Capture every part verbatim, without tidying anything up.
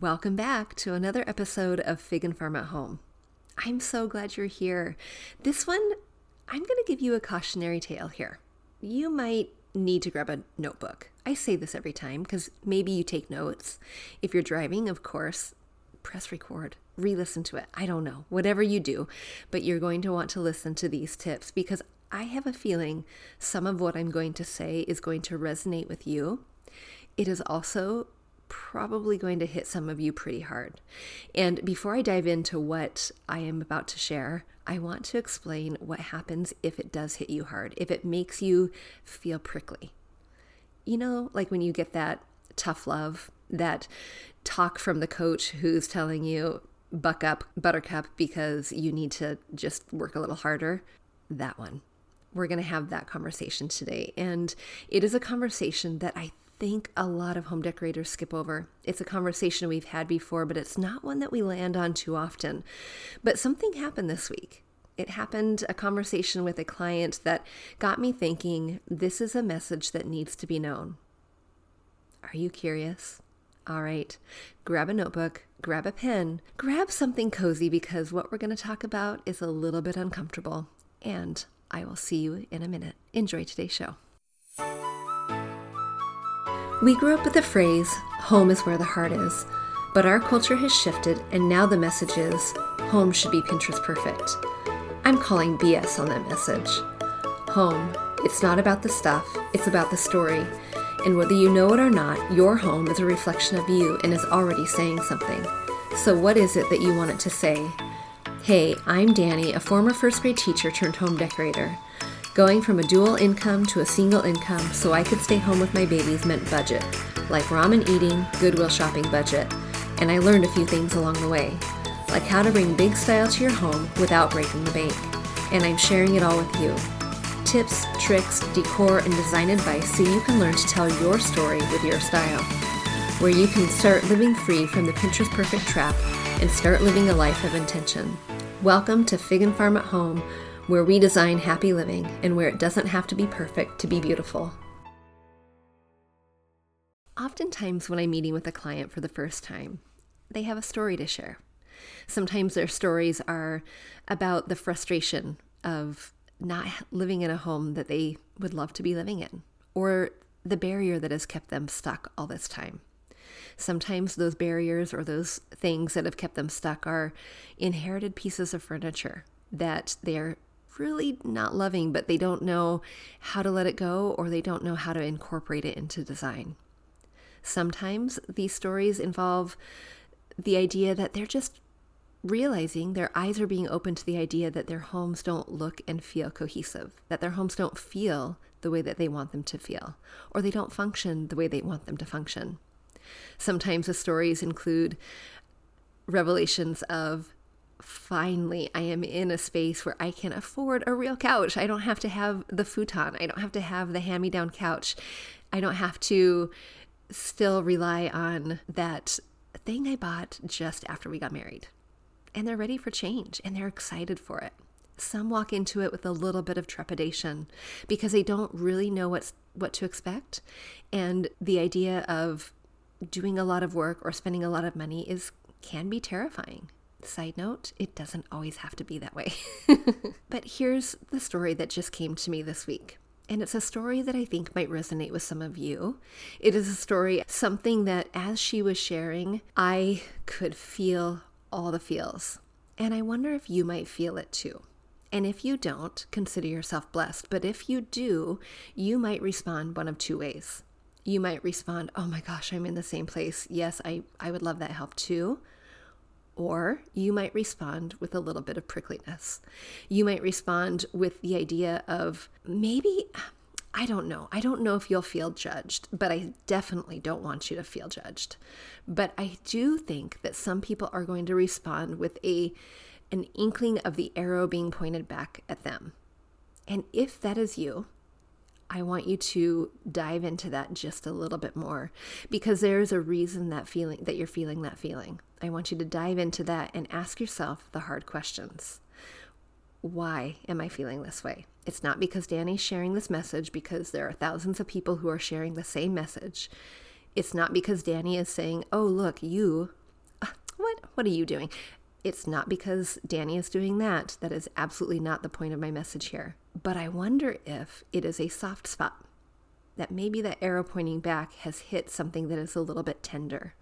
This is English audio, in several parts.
Welcome back to another episode of Fig and Farm at Home. I'm so glad you're here. This one, I'm going to give you a cautionary tale here. You might need to grab a notebook. I say this every time because maybe you take notes. If you're driving, of course, press record, re-listen to it. I don't know, whatever you do, but you're going to want to listen to these tips because I have a feeling some of what I'm going to say is going to resonate with you. It is also probably going to hit some of you pretty hard. And before I dive into what I am about to share, I want to explain what happens if it does hit you hard, if it makes you feel prickly. You know, like when you get that tough love, that talk from the coach who's telling you, buck up, buttercup, because you need to just work a little harder. That one. We're going to have that conversation today. And it is a conversation that I think a lot of home decorators skip over. It's a conversation we've had before, but it's not one that we land on too often. But something happened this week. It happened, a conversation with a client that got me thinking, this is a message that needs to be known. Are you curious? All right, grab a notebook, grab a pen, grab something cozy because what we're going to talk about is a little bit uncomfortable. And I will see you in a minute. Enjoy today's show. We grew up with the phrase, home is where the heart is, but our culture has shifted and now the message is, home should be Pinterest perfect. I'm calling B S on that message. Home, it's not about the stuff, it's about the story. And whether you know it or not, your home is a reflection of you and is already saying something. So what is it that you want it to say? Hey, I'm Danny, a former first grade teacher turned home decorator. Going from a dual income to a single income so I could stay home with my babies meant budget, like ramen eating, Goodwill shopping budget, and I learned a few things along the way, like how to bring big style to your home without breaking the bank, and I'm sharing it all with you. Tips, tricks, decor, and design advice so you can learn to tell your story with your style, where you can start living free from the Pinterest perfect trap and start living a life of intention. Welcome to Fig and Farm at Home, where we design happy living and where it doesn't have to be perfect to be beautiful. Oftentimes when I'm meeting with a client for the first time, they have a story to share. Sometimes their stories are about the frustration of not living in a home that they would love to be living in, or the barrier that has kept them stuck all this time. Sometimes those barriers or those things that have kept them stuck are inherited pieces of furniture that they're really not loving, but they don't know how to let it go, or they don't know how to incorporate it into design. Sometimes these stories involve the idea that they're just realizing, their eyes are being open to the idea that their homes don't look and feel cohesive, that their homes don't feel the way that they want them to feel, or they don't function the way they want them to function. Sometimes the stories include revelations of, finally, I am in a space where I can afford a real couch. I don't have to have the futon. I don't have to have the hand-me-down couch. I don't have to still rely on that thing I bought just after we got married. And they're ready for change, and they're excited for it. Some walk into it with a little bit of trepidation because they don't really know what's, what to expect. And the idea of doing a lot of work or spending a lot of money is can be terrifying. Side note, it doesn't always have to be that way. But here's the story that just came to me this week. And it's a story that I think might resonate with some of you. It is a story, something that as she was sharing, I could feel all the feels. And I wonder if you might feel it too. And if you don't, consider yourself blessed. But if you do, you might respond one of two ways. You might respond, oh my gosh, I'm in the same place. Yes, I, I would love that help too. Or you might respond with a little bit of prickliness. You might respond with the idea of maybe, I don't know. I don't know if you'll feel judged, but I definitely don't want you to feel judged. But I do think that some people are going to respond with a an inkling of the arrow being pointed back at them. And if that is you, I want you to dive into that just a little bit more because there's a reason that feeling that you're feeling that feeling. I want you to dive into that and ask yourself the hard questions. Why am I feeling this way? It's not because Danny's sharing this message because there are thousands of people who are sharing the same message. It's not because Danny is saying, oh, look, you What are you doing? It's not because Danny is doing that. That is absolutely not the point of my message here. But I wonder if it is a soft spot, that maybe that arrow pointing back has hit something that is a little bit tender.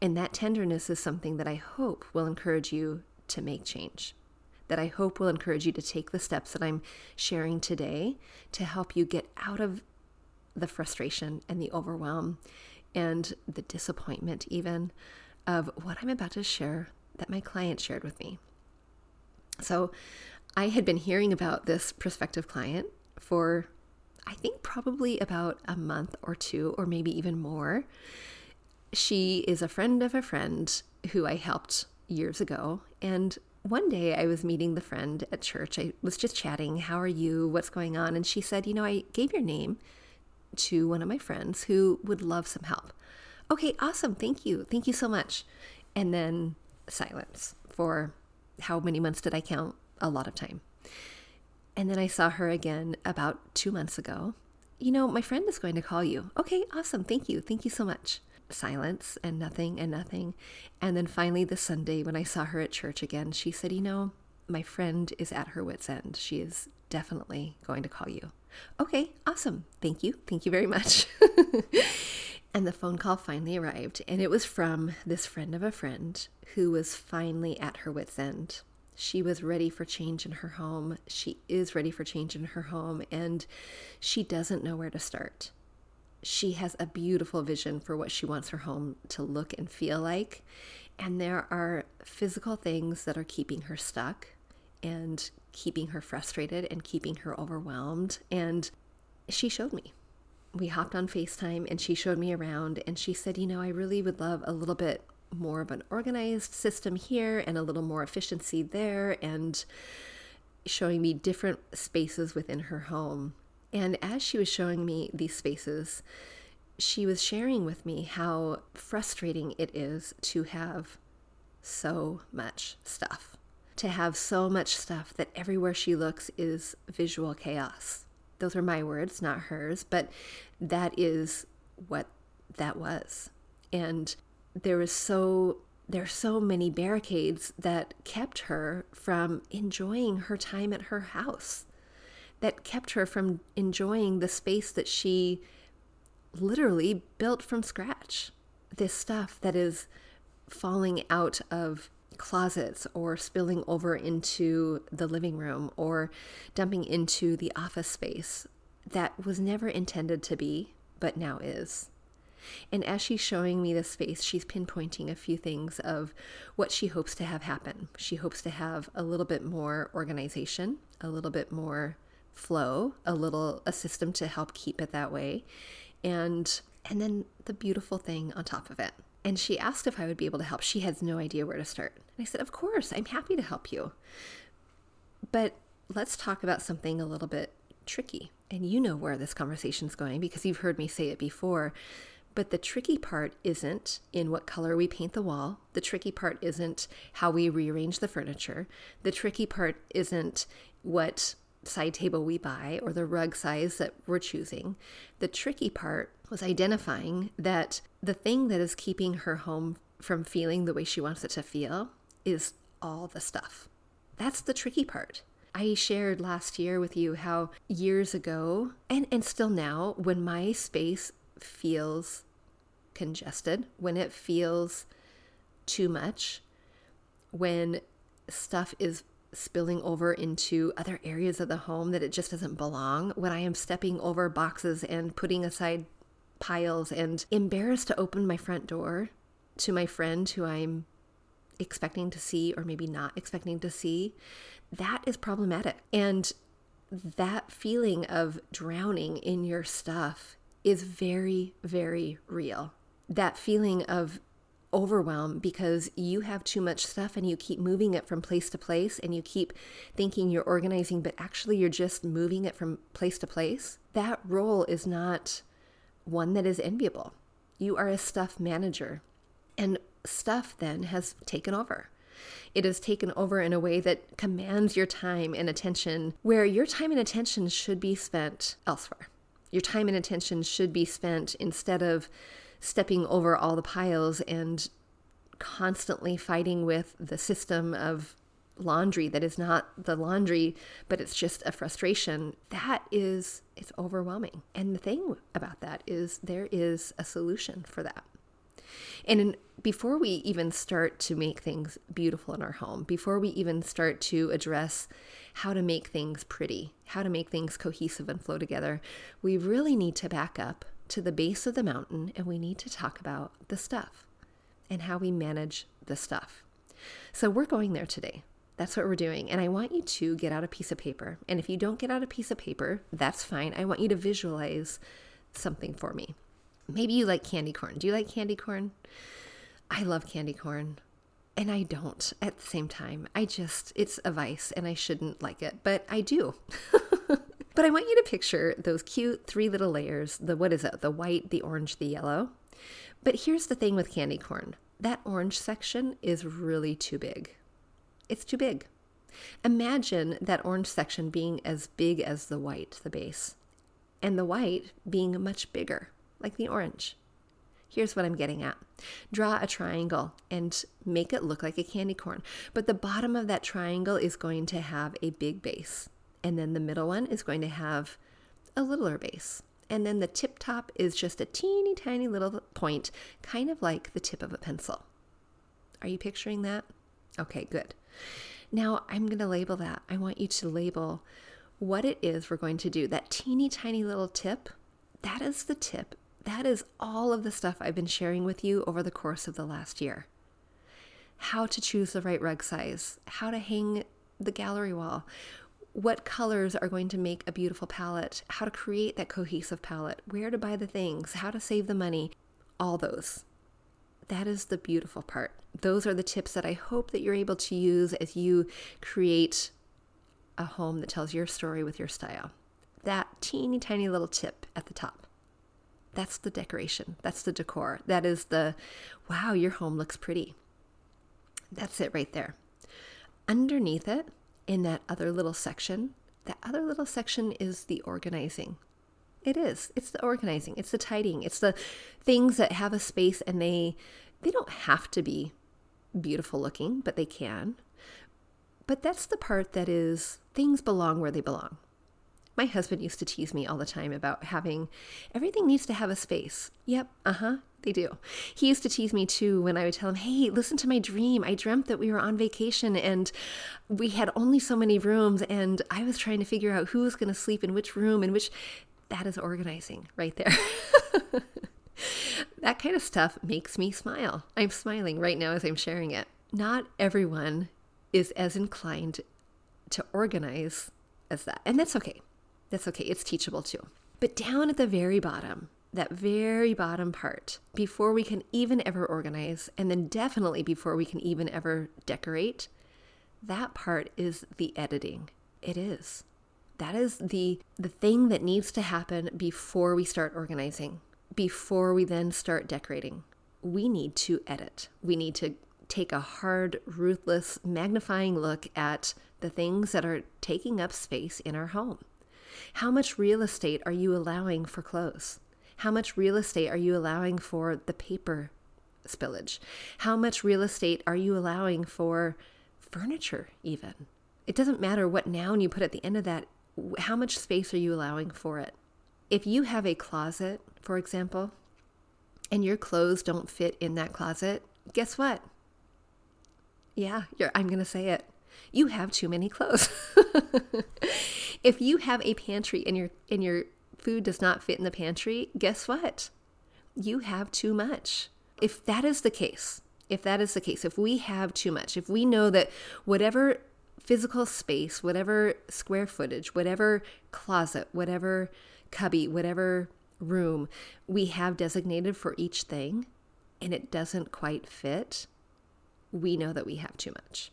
And that tenderness is something that I hope will encourage you to make change, that I hope will encourage you to take the steps that I'm sharing today to help you get out of the frustration and the overwhelm and the disappointment even of what I'm about to share that my client shared with me. So I had been hearing about this prospective client for, I think, probably about a month or two, or maybe even more. She is a friend of a friend who I helped years ago. And one day I was meeting the friend at church. I was just chatting, how are you? What's going on? And she said, you know, I gave your name to one of my friends who would love some help. Okay, awesome. Thank you. Thank you so much. And then silence for how many months did I count? A lot of time. And then I saw her again about two months ago. You know, my friend is going to call you. Okay, awesome. Thank you. Thank you so much. Silence and nothing and nothing. And then finally this Sunday when I saw her at church again, she said, you know, my friend is at her wit's end. She is definitely going to call you. Okay, awesome. Thank you. Thank you very much. And the phone call finally arrived, and it was from this friend of a friend who was finally at her wit's end. She was ready for change in her home. She is ready for change in her home, and she doesn't know where to start. She has a beautiful vision for what she wants her home to look and feel like, and there are physical things that are keeping her stuck and keeping her frustrated and keeping her overwhelmed. And she showed me. We hopped on FaceTime and she showed me around, and she said, you know, I really would love a little bit more of an organized system here and a little more efficiency there, and showing me different spaces within her home. And as she was showing me these spaces, she was sharing with me how frustrating it is to have so much stuff, to have so much stuff that everywhere she looks is visual chaos. Those are my words, not hers, but that is what that was. And there is so there are so many barricades that kept her from enjoying her time at her house, that kept her from enjoying the space that she literally built from scratch. This stuff that is falling out of closets or spilling over into the living room or dumping into the office space that was never intended to be, but now is. And as she's showing me this space, she's pinpointing a few things of what she hopes to have happen. She hopes to have a little bit more organization, a little bit more flow, a little a system to help keep it that way, and and then the beautiful thing on top of it. And she asked if I would be able to help. She has no idea where to start. And I said, of course, I'm happy to help you. But let's talk about something a little bit tricky. And you know where this conversation's going because you've heard me say it before. But the tricky part isn't in what color we paint the wall. The tricky part isn't how we rearrange the furniture. The tricky part isn't what side table we buy or the rug size that we're choosing. The tricky part was identifying that the thing that is keeping her home from feeling the way she wants it to feel is all the stuff. That's the tricky part. I shared last year with you how years ago, and, and still now, when my space feels congested, when it feels too much, when stuff is spilling over into other areas of the home that it just doesn't belong, when I am stepping over boxes and putting aside piles and embarrassed to open my front door to my friend who I'm expecting to see or maybe not expecting to see, that is problematic. And that feeling of drowning in your stuff is very, very real. That feeling of overwhelm because you have too much stuff and you keep moving it from place to place and you keep thinking you're organizing, but actually you're just moving it from place to place. That role is not one that is enviable. You are a stuff manager, and stuff then has taken over. It has taken over in a way that commands your time and attention, where your time and attention should be spent elsewhere. Your time and attention should be spent instead of stepping over all the piles and constantly fighting with the system of laundry that is not the laundry, but it's just a frustration. That is, it's overwhelming. And the thing about that is there is a solution for that. And in, before we even start to make things beautiful in our home, before we even start to address how to make things pretty, how to make things cohesive and flow together, we really need to back up to the base of the mountain, and we need to talk about the stuff and how we manage the stuff. So we're going there today. That's what we're doing. And I want you to get out a piece of paper. And if you don't get out a piece of paper, that's fine. I want you to visualize something for me. Maybe you like candy corn. Do you like candy corn? I love candy corn. And I don't at the same time. I just, it's a vice and I shouldn't like it, but I do. But I want you to picture those cute three little layers, the, what is it? The white, the orange, the yellow. But here's the thing with candy corn. That orange section is really too big. It's too big. Imagine that orange section being as big as the white, the base, and the white being much bigger, like the orange. Here's what I'm getting at. Draw a triangle and make it look like a candy corn. But the bottom of that triangle is going to have a big base. And then the middle one is going to have a littler base. And then the tip top is just a teeny tiny little point, kind of like the tip of a pencil. Are you picturing that? Okay, good. Now I'm going to label that. I want you to label what it is we're going to do. That teeny tiny little tip, that is the tip. That is all of the stuff I've been sharing with you over the course of the last year. How to choose the right rug size, how to hang the gallery wall, what colors are going to make a beautiful palette, how to create that cohesive palette, where to buy the things, how to save the money, all those. That is the beautiful part. Those are the tips that I hope that you're able to use as you create a home that tells your story with your style. That teeny tiny little tip at the top. That's the decoration. That's the decor. That is the, wow, your home looks pretty. That's it right there. Underneath it, in that other little section, that other little section is the organizing. It is. It's the organizing. It's the tidying. It's the things that have a space and they, they don't have to be beautiful looking, but they can. But that's the part that is, things belong where they belong. My husband used to tease me all the time about having, everything needs to have a space. Yep, uh-huh, they do. He used to tease me too when I would tell him, hey, listen to my dream. I dreamt that we were on vacation and we had only so many rooms and I was trying to figure out who was going to sleep in which room and which, that is organizing right there. That kind of stuff makes me smile. I'm smiling right now as I'm sharing it. Not everyone is as inclined to organize as that. And that's okay. That's okay, it's teachable too. But down at the very bottom, that very bottom part, before we can even ever organize, and then definitely before we can even ever decorate, that part is the editing. It is. That is the, the thing that needs to happen before we start organizing, before we then start decorating. We need to edit. We need to take a hard, ruthless, magnifying look at the things that are taking up space in our home. How much real estate are you allowing for clothes? How much real estate are you allowing for the paper spillage? How much real estate are you allowing for furniture even? It doesn't matter what noun you put at the end of that. How much space are you allowing for it? If you have a closet, for example, and your clothes don't fit in that closet, guess what? Yeah, you're, I'm going to say it. You have too many clothes. If you have a pantry and your and your food does not fit in the pantry, guess what? You have too much. If that is the case, if that is the case, if we have too much, if we know that whatever physical space, whatever square footage, whatever closet, whatever cubby, whatever room we have designated for each thing, and it doesn't quite fit, we know that we have too much.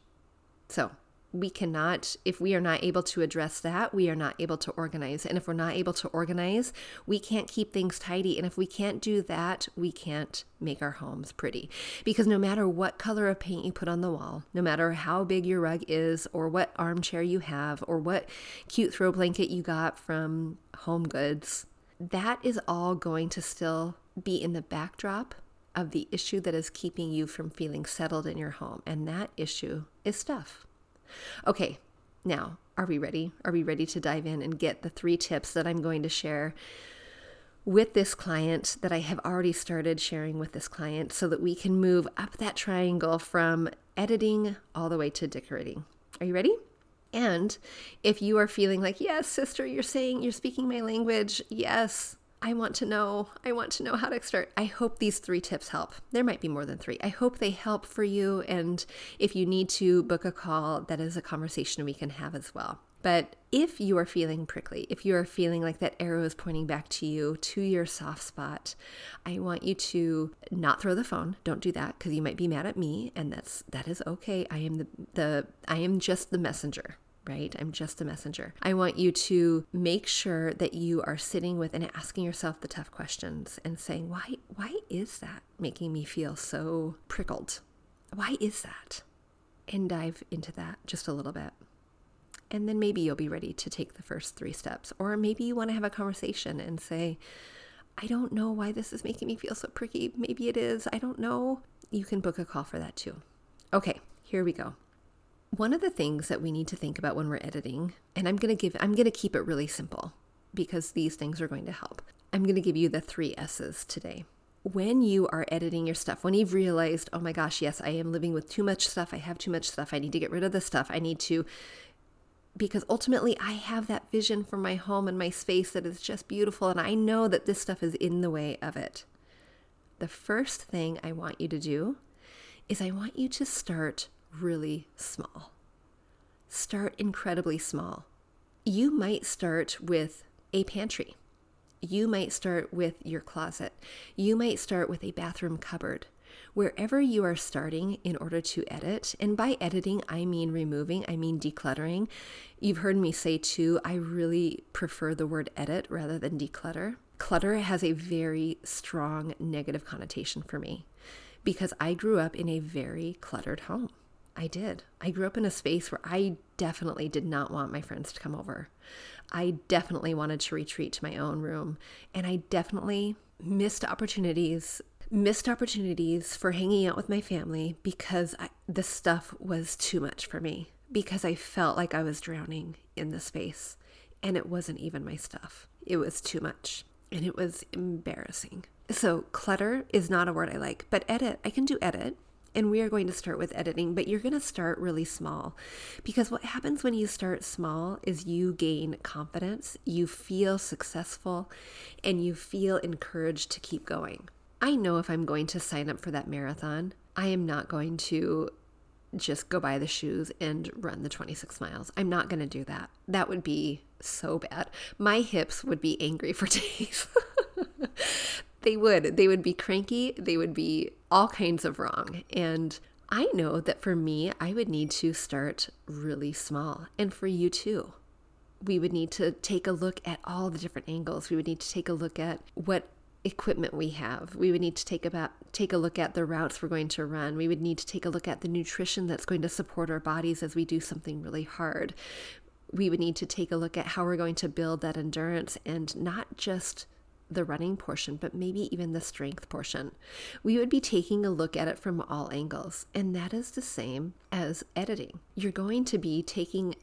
So we cannot, if we are not able to address that, we are not able to organize. And if we're not able to organize, we can't keep things tidy. And if we can't do that, we can't make our homes pretty. Because no matter what color of paint you put on the wall, no matter how big your rug is, or what armchair you have, or what cute throw blanket you got from Home Goods, that is all going to still be in the backdrop of the issue that is keeping you from feeling settled in your home. And that issue is stuff. Okay, now, are we ready? Are we ready to dive in and get the three tips that I'm going to share with this client, that I have already started sharing with this client, so that we can move up that triangle from editing all the way to decorating? Are you ready? And if you are feeling like, yes, sister, you're saying, you're speaking my language. Yes, I want to know. I want to know how to start. I hope these three tips help. There might be more than three. I hope they help for you. And if you need to book a call, that is a conversation we can have as well. But if you are feeling prickly, if you are feeling like that arrow is pointing back to you, to your soft spot, I want you to not throw the phone. Don't do that, because you might be mad at me, and that's that is okay. I am the, the I am just the messenger, right? I'm just the messenger. I want you to make sure that you are sitting with and asking yourself the tough questions and saying, why why is that making me feel so prickled? Why is that? And dive into that just a little bit. And then maybe you'll be ready to take the first three steps. Or maybe you want to have a conversation and say, I don't know why this is making me feel so pricky. Maybe it is. I don't know. You can book a call for that too. Okay, here we go. One of the things that we need to think about when we're editing, and I'm going to give, I'm going to keep it really simple because these things are going to help. I'm going to give you the three S's today. When you are editing your stuff, when you've realized, oh my gosh, yes, I am living with too much stuff. I have too much stuff. I need to get rid of this stuff. I need to... Because ultimately I have that vision for my home and my space that is just beautiful, and I know that this stuff is in the way of it. The first thing I want you to do is I want you to start really small. Start incredibly small. You might start with a pantry. You might start with your closet. You might start with a bathroom cupboard. Wherever you are starting in order to edit, and by editing, I mean removing, I mean decluttering. You've heard me say too, I really prefer the word edit rather than declutter. Clutter has a very strong negative connotation for me because I grew up in a very cluttered home. I did. I grew up in a space where I definitely did not want my friends to come over. I definitely wanted to retreat to my own room, and I definitely missed opportunities Missed opportunities for hanging out with my family because I, the stuff was too much for me, because I felt like I was drowning in the space, and it wasn't even my stuff. It was too much, and it was embarrassing. So clutter is not a word I like, but edit, I can do edit, and we are going to start with editing, but you're going to start really small, because what happens when you start small is you gain confidence, you feel successful, and you feel encouraged to keep going. I know if I'm going to sign up for that marathon, I am not going to just go buy the shoes and run the twenty-six miles. I'm not going to do that. That would be so bad. My hips would be angry for days. They would. They would be cranky. They would be all kinds of wrong. And I know that for me, I would need to start really small. And for you too. We would need to take a look at all the different angles. We would need to take a look at what equipment we have. We would need to take about take a look at the routes we're going to run. We would need to take a look at the nutrition that's going to support our bodies as we do something really hard. We would need to take a look at how we're going to build that endurance, and not just the running portion, but maybe even the strength portion. We would be taking a look at it from all angles, and that is the same as editing. You're going to be taking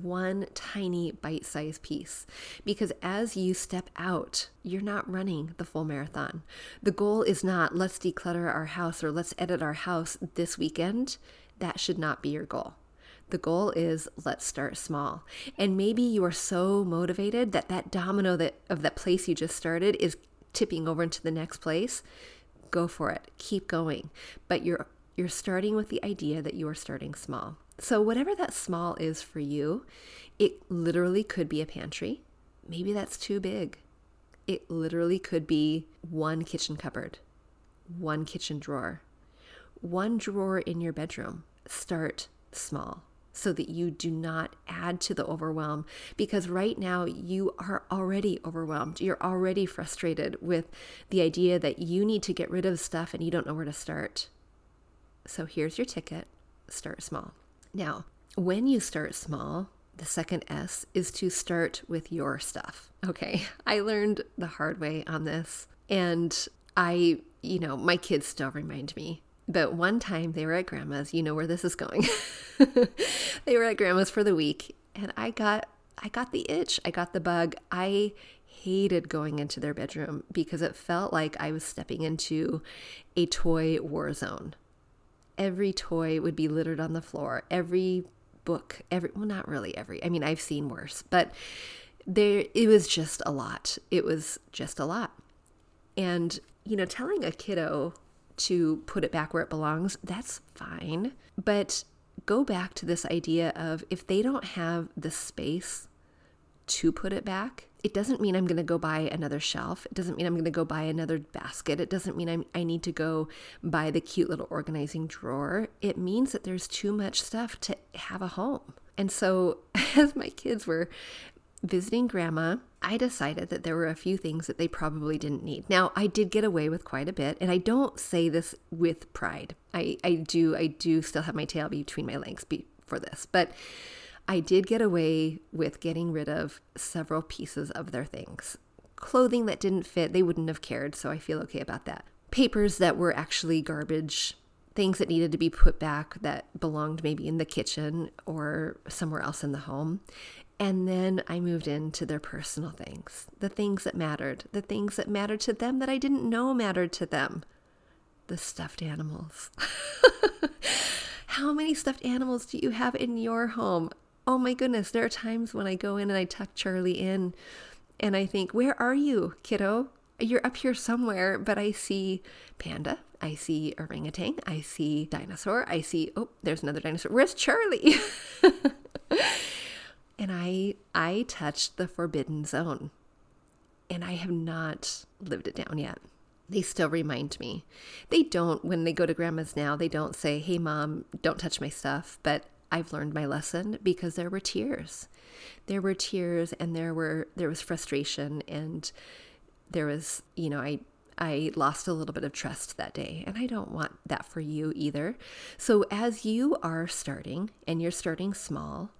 one tiny bite-sized piece, because as you step out, you're not running the full marathon. The goal is not let's declutter our house or let's edit our house this weekend. That should not be your goal. The goal is let's start small. And maybe you are so motivated that that domino that of that place you just started is tipping over into the next place. Go for it. Keep going. But you're you're starting with the idea that you are starting small. So whatever that small is for you, it literally could be a pantry. Maybe that's too big. It literally could be one kitchen cupboard, one kitchen drawer, one drawer in your bedroom. Start small so that you do not add to the overwhelm, because right now you are already overwhelmed. You're already frustrated with the idea that you need to get rid of stuff and you don't know where to start. So here's your ticket. Start small. Now, when you start small, the second S is to start with your stuff. Okay, I learned the hard way on this, and I you know, my kids still remind me. But one time they were at grandma's, you know where this is going. They were at grandma's for the week, and I got I got the itch. I got the bug. I hated going into their bedroom because it felt like I was stepping into a toy war zone. Every toy would be littered on the floor. Every book, every, well, not really every, I mean, I've seen worse, but there, it was just a lot. It was just a lot. And, you know, telling a kiddo to put it back where it belongs, that's fine. But go back to this idea of if they don't have the space to put it back, it doesn't mean I'm going to go buy another shelf. It doesn't mean I'm going to go buy another basket. It doesn't mean I'm, I need to go buy the cute little organizing drawer. It means that there's too much stuff to have a home. And so as my kids were visiting grandma, I decided that there were a few things that they probably didn't need. Now, I did get away with quite a bit, and I don't say this with pride. I, I do I do still have my tail between my legs be, for this, but I did get away with getting rid of several pieces of their things. Clothing that didn't fit, they wouldn't have cared, so I feel okay about that. Papers that were actually garbage, things that needed to be put back that belonged maybe in the kitchen or somewhere else in the home. And then I moved into their personal things, the things that mattered, the things that mattered to them that I didn't know mattered to them, the stuffed animals. How many stuffed animals do you have in your home? Oh my goodness, there are times when I go in and I tuck Charlie in and I think, where are you, kiddo? You're up here somewhere, but I see panda, I see orangutan, I see dinosaur, I see, oh, there's another dinosaur. Where's Charlie? And I I touched the forbidden zone, and I have not lived it down yet. They still remind me. They don't, when they go to grandma's now, they don't say, hey, mom, don't touch my stuff. But I've learned my lesson because there were tears. There were tears and there were there was frustration, and there was, you know, I I lost a little bit of trust that day, and I don't want that for you either. So as you are starting, and you're starting small,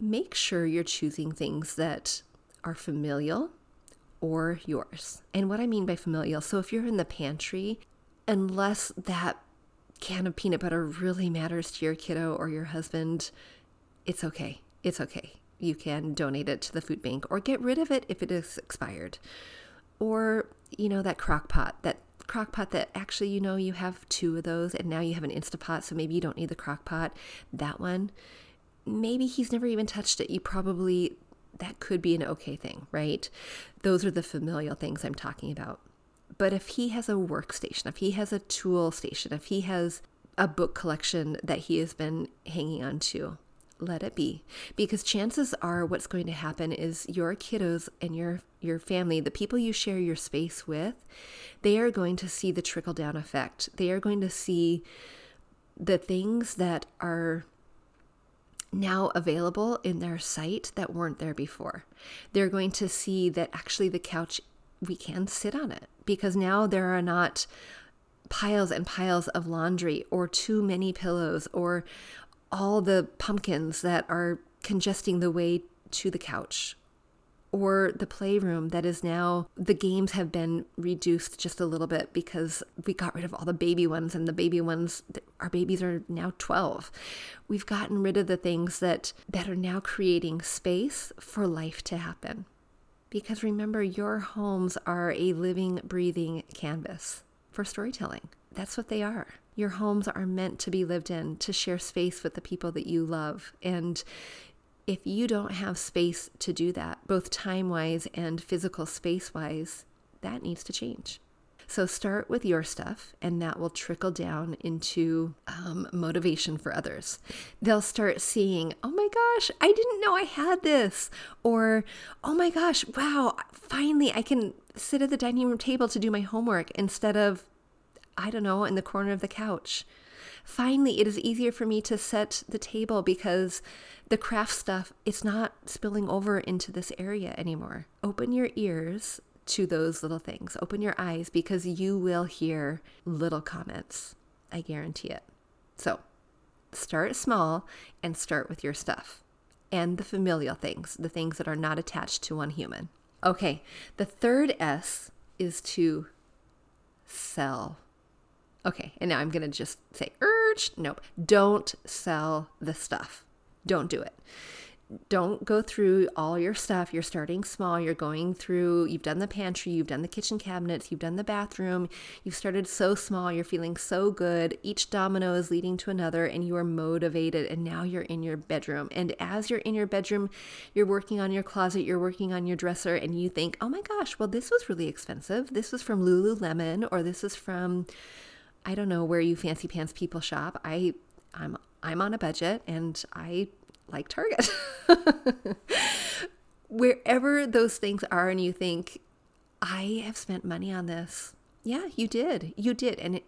make sure you're choosing things that are familial or yours. And what I mean by familial, so if you're in the pantry, unless that can of peanut butter really matters to your kiddo or your husband, it's okay. It's okay. You can donate it to the food bank or get rid of it if it is expired. Or, you know, that crock pot, that crock pot that actually, you know, you have two of those and now you have an Instapot, so maybe you don't need the crock pot. That one, maybe he's never even touched it. You probably, that could be an okay thing, right? Those are the familial things I'm talking about. But if he has a workstation, if he has a tool station, if he has a book collection that he has been hanging on to, let it be. Because chances are what's going to happen is your kiddos and your, your family, the people you share your space with, they are going to see the trickle-down effect. They are going to see the things that are now available in their site that weren't there before. They're going to see that actually the couch, we can sit on it, because now there are not piles and piles of laundry or too many pillows or all the pumpkins that are congesting the way to the couch, or the playroom that is now, the games have been reduced just a little bit because we got rid of all the baby ones, and the baby ones, our babies are now twelve. We've gotten rid of the things that, that are now creating space for life to happen. Because remember, your homes are a living, breathing canvas for storytelling. That's what they are. Your homes are meant to be lived in, to share space with the people that you love. And if you don't have space to do that, both time-wise and physical space-wise, that needs to change. So start with your stuff, and that will trickle down into um, motivation for others. They'll start seeing, oh my gosh, I didn't know I had this. Or, oh my gosh, wow, finally I can sit at the dining room table to do my homework instead of, I don't know, in the corner of the couch. Finally, it is easier for me to set the table because the craft stuff, it's not spilling over into this area anymore. Open your ears to those little things. Open your eyes, because you will hear little comments. I guarantee it. So start small and start with your stuff and the familial things, the things that are not attached to one human. Okay, the third S is to sell. Okay, and now I'm going to just say urge. Nope. Don't sell the stuff. Don't do it. Don't go through all your stuff. You're starting small. You're going through, you've done the pantry, you've done the kitchen cabinets, you've done the bathroom. You've started so small. You're feeling so good. Each domino is leading to another and you are motivated. And now you're in your bedroom. And as you're in your bedroom, you're working on your closet, you're working on your dresser, and you think, oh my gosh, well, this was really expensive. This was from Lululemon, or this is from, I don't know where you fancy pants people shop. I, I'm, I'm on a budget and I like Target. Wherever those things are and you think, I have spent money on this. Yeah, you did. You did. And it,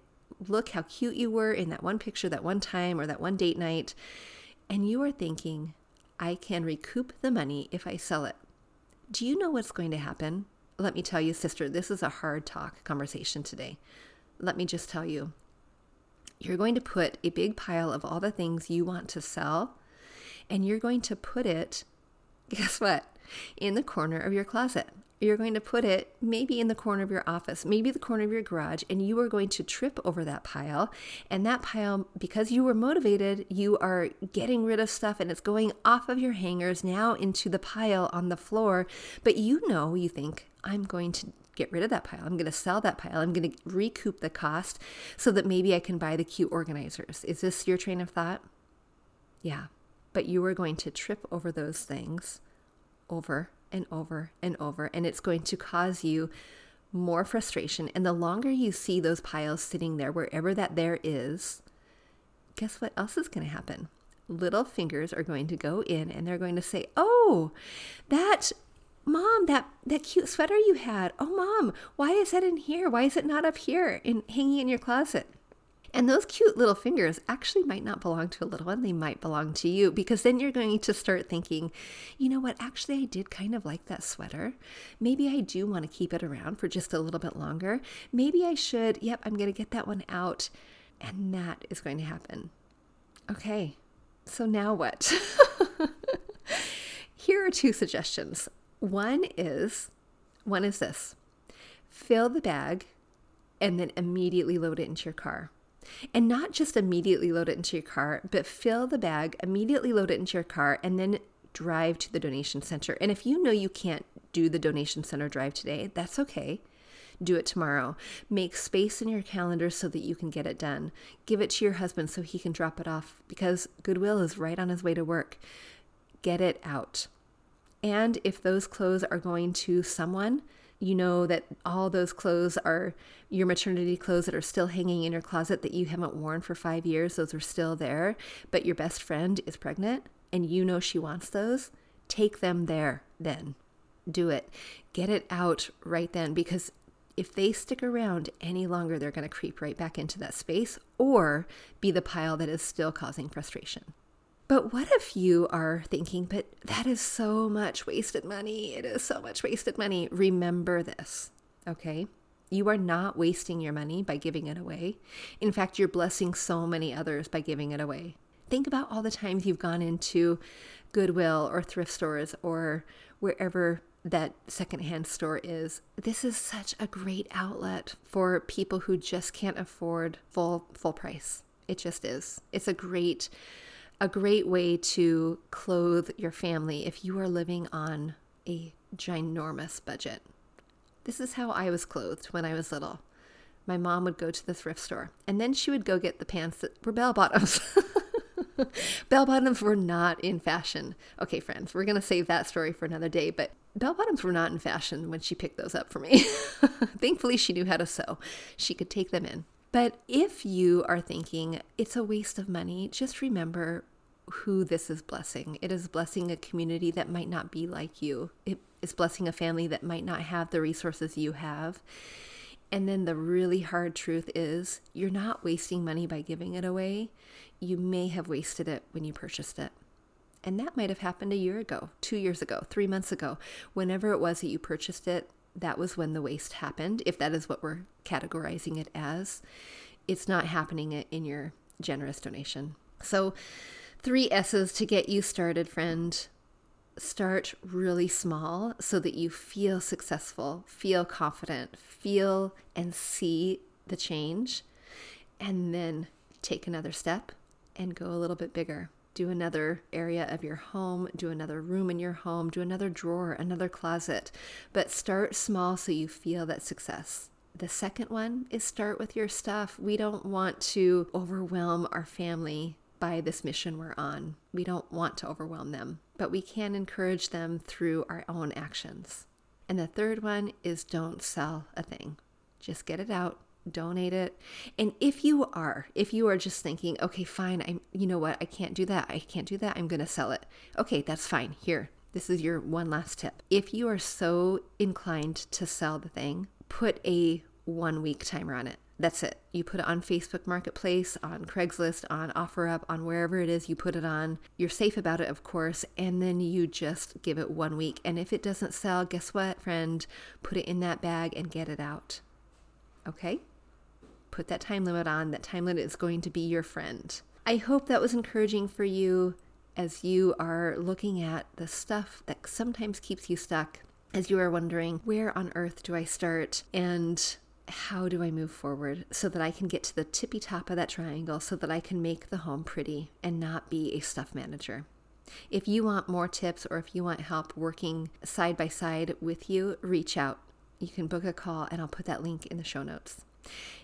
look how cute you were in that one picture, that one time, or that one date night. And you are thinking, I can recoup the money if I sell it. Do you know what's going to happen? Let me tell you, sister, this is a hard talk conversation today. Let me just tell you, you're going to put a big pile of all the things you want to sell, and you're going to put it, guess what, in the corner of your closet. You're going to put it maybe in the corner of your office, maybe the corner of your garage, and you are going to trip over that pile. And that pile, because you were motivated, you are getting rid of stuff and it's going off of your hangers now into the pile on the floor. But you know, you think, I'm going to get rid of that pile. I'm going to sell that pile. I'm going to recoup the cost so that maybe I can buy the cute organizers. Is this your train of thought? Yeah. But you are going to trip over those things over and over and over, and it's going to cause you more frustration. And the longer you see those piles sitting there, wherever that there is, guess what else is going to happen? Little fingers are going to go in and they're going to say, oh, that mom, that, that cute sweater you had. Oh, mom, why is that in here? Why is it not up here and hanging in your closet? And those cute little fingers actually might not belong to a little one. They might belong to you, because then you're going to start thinking, you know what, actually I did kind of like that sweater. Maybe I do want to keep it around for just a little bit longer. Maybe I should. Yep, I'm going to get that one out. And that is going to happen. Okay, so now what? Here are two suggestions. One is, one is this. Fill the bag and then immediately load it into your car. And not just immediately load it into your car, but fill the bag, immediately load it into your car, and then drive to the donation center. And if you know you can't do the donation center drive today, that's okay. Do it tomorrow. Make space in your calendar so that you can get it done. Give it to your husband so he can drop it off, because Goodwill is right on his way to work. Get it out. And if those clothes are going to someone, you know that all those clothes are your maternity clothes that are still hanging in your closet that you haven't worn for five years. Those are still there, but your best friend is pregnant and you know she wants those. Take them there then. Do it. Get it out right then, because if they stick around any longer, they're going to creep right back into that space or be the pile that is still causing frustration. But what if you are thinking, but that is so much wasted money. It is so much wasted money. Remember this, okay? You are not wasting your money by giving it away. In fact, you're blessing so many others by giving it away. Think about all the times you've gone into Goodwill or thrift stores or wherever that secondhand store is. This is such a great outlet for people who just can't afford full full price. It just is. It's a great A great way to clothe your family if you are living on a ginormous budget. This is how I was clothed when I was little. My mom would go to the thrift store and then she would go get the pants that were bell bottoms. Bell bottoms were not in fashion. Okay, friends, we're going to save that story for another day, but bell bottoms were not in fashion when she picked those up for me. Thankfully, she knew how to sew. She could take them in. But if you are thinking it's a waste of money, just remember who this is blessing. It is blessing a community that might not be like you. It is blessing a family that might not have the resources you have. And then the really hard truth is you're not wasting money by giving it away. You may have wasted it when you purchased it. And that might have happened a year ago, two years ago, three months ago. Whenever it was that you purchased it, that was when the waste happened, if that is what we're categorizing it as. It's not happening in your generous donation. So three S's to get you started, friend. Start really small so that you feel successful, feel confident, feel and see the change and then take another step and go a little bit bigger. Do another area of your home, do another room in your home, do another drawer, another closet, but start small so you feel that success. The second one is start with your stuff. We don't want to overwhelm our family by this mission we're on. We don't want to overwhelm them, but we can encourage them through our own actions. And the third one is don't sell a thing. Just get it out, donate it. And if you are, if you are just thinking, okay, fine, I'm, you know what, I can't do that. I can't do that. I'm going to sell it. Okay, that's fine. Here, this is your one last tip. If you are so inclined to sell the thing, put a one week timer on it. That's it. You put it on Facebook Marketplace, on Craigslist, on OfferUp, on wherever it is you put it on. You're safe about it, of course, and then you just give it one week. And if it doesn't sell, guess what, friend? Put it in that bag and get it out. Okay? Put that time limit on. That time limit is going to be your friend. I hope that was encouraging for you as you are looking at the stuff that sometimes keeps you stuck, as you are wondering, where on earth do I start? And how do I move forward so that I can get to the tippy top of that triangle so that I can make the home pretty and not be a stuff manager? If you want more tips or if you want help working side by side with you, reach out. You can book a call and I'll put that link in the show notes.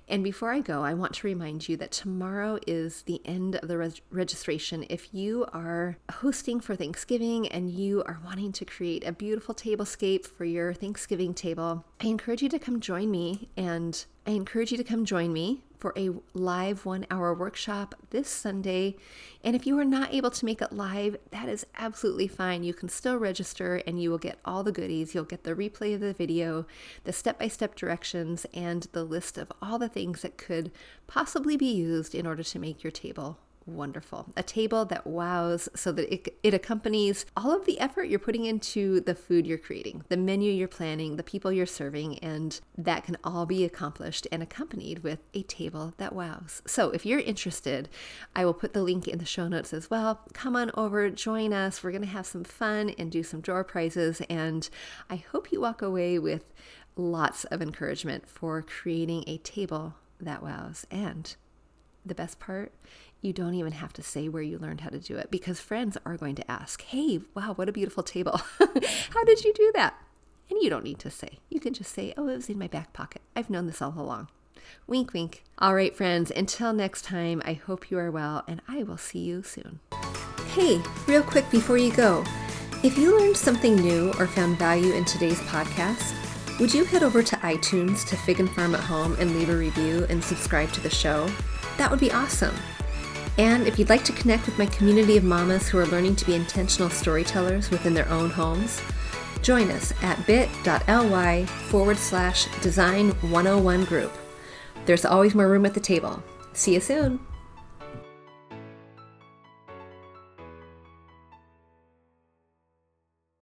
And before I go, I want to remind you that tomorrow is the end of the reg- registration. If you are hosting for Thanksgiving and you are wanting to create a beautiful tablescape for your Thanksgiving table, I encourage you to come join me and I encourage you to come join me for a live one hour workshop this Sunday. And if you are not able to make it live, that is absolutely fine. You can still register and you will get all the goodies. You'll get the replay of the video, the step-by-step directions, and the list of all the things that could possibly be used in order to make your table wonderful. A table that wows so that it, it accompanies all of the effort you're putting into the food you're creating, the menu you're planning, the people you're serving, and that can all be accomplished and accompanied with a table that wows. So if you're interested, I will put the link in the show notes as well. Come on over, join us. We're going to have some fun and do some draw prizes, and I hope you walk away with lots of encouragement for creating a table that wows. And the best part, you don't even have to say where you learned how to do it because friends are going to ask, hey, wow, what a beautiful table. How did you do that? And you don't need to say. You can just say, oh, it was in my back pocket. I've known this all along. Wink, wink. All right, friends, until next time, I hope you are well and I will see you soon. Hey, real quick before you go, if you learned something new or found value in today's podcast, would you head over to iTunes to Fig and Farm at Home and leave a review and subscribe to the show? That would be awesome. And if you'd like to connect with my community of mamas who are learning to be intentional storytellers within their own homes, join us at bit.ly forward slash design one oh one group. There's always more room at the table. See you soon.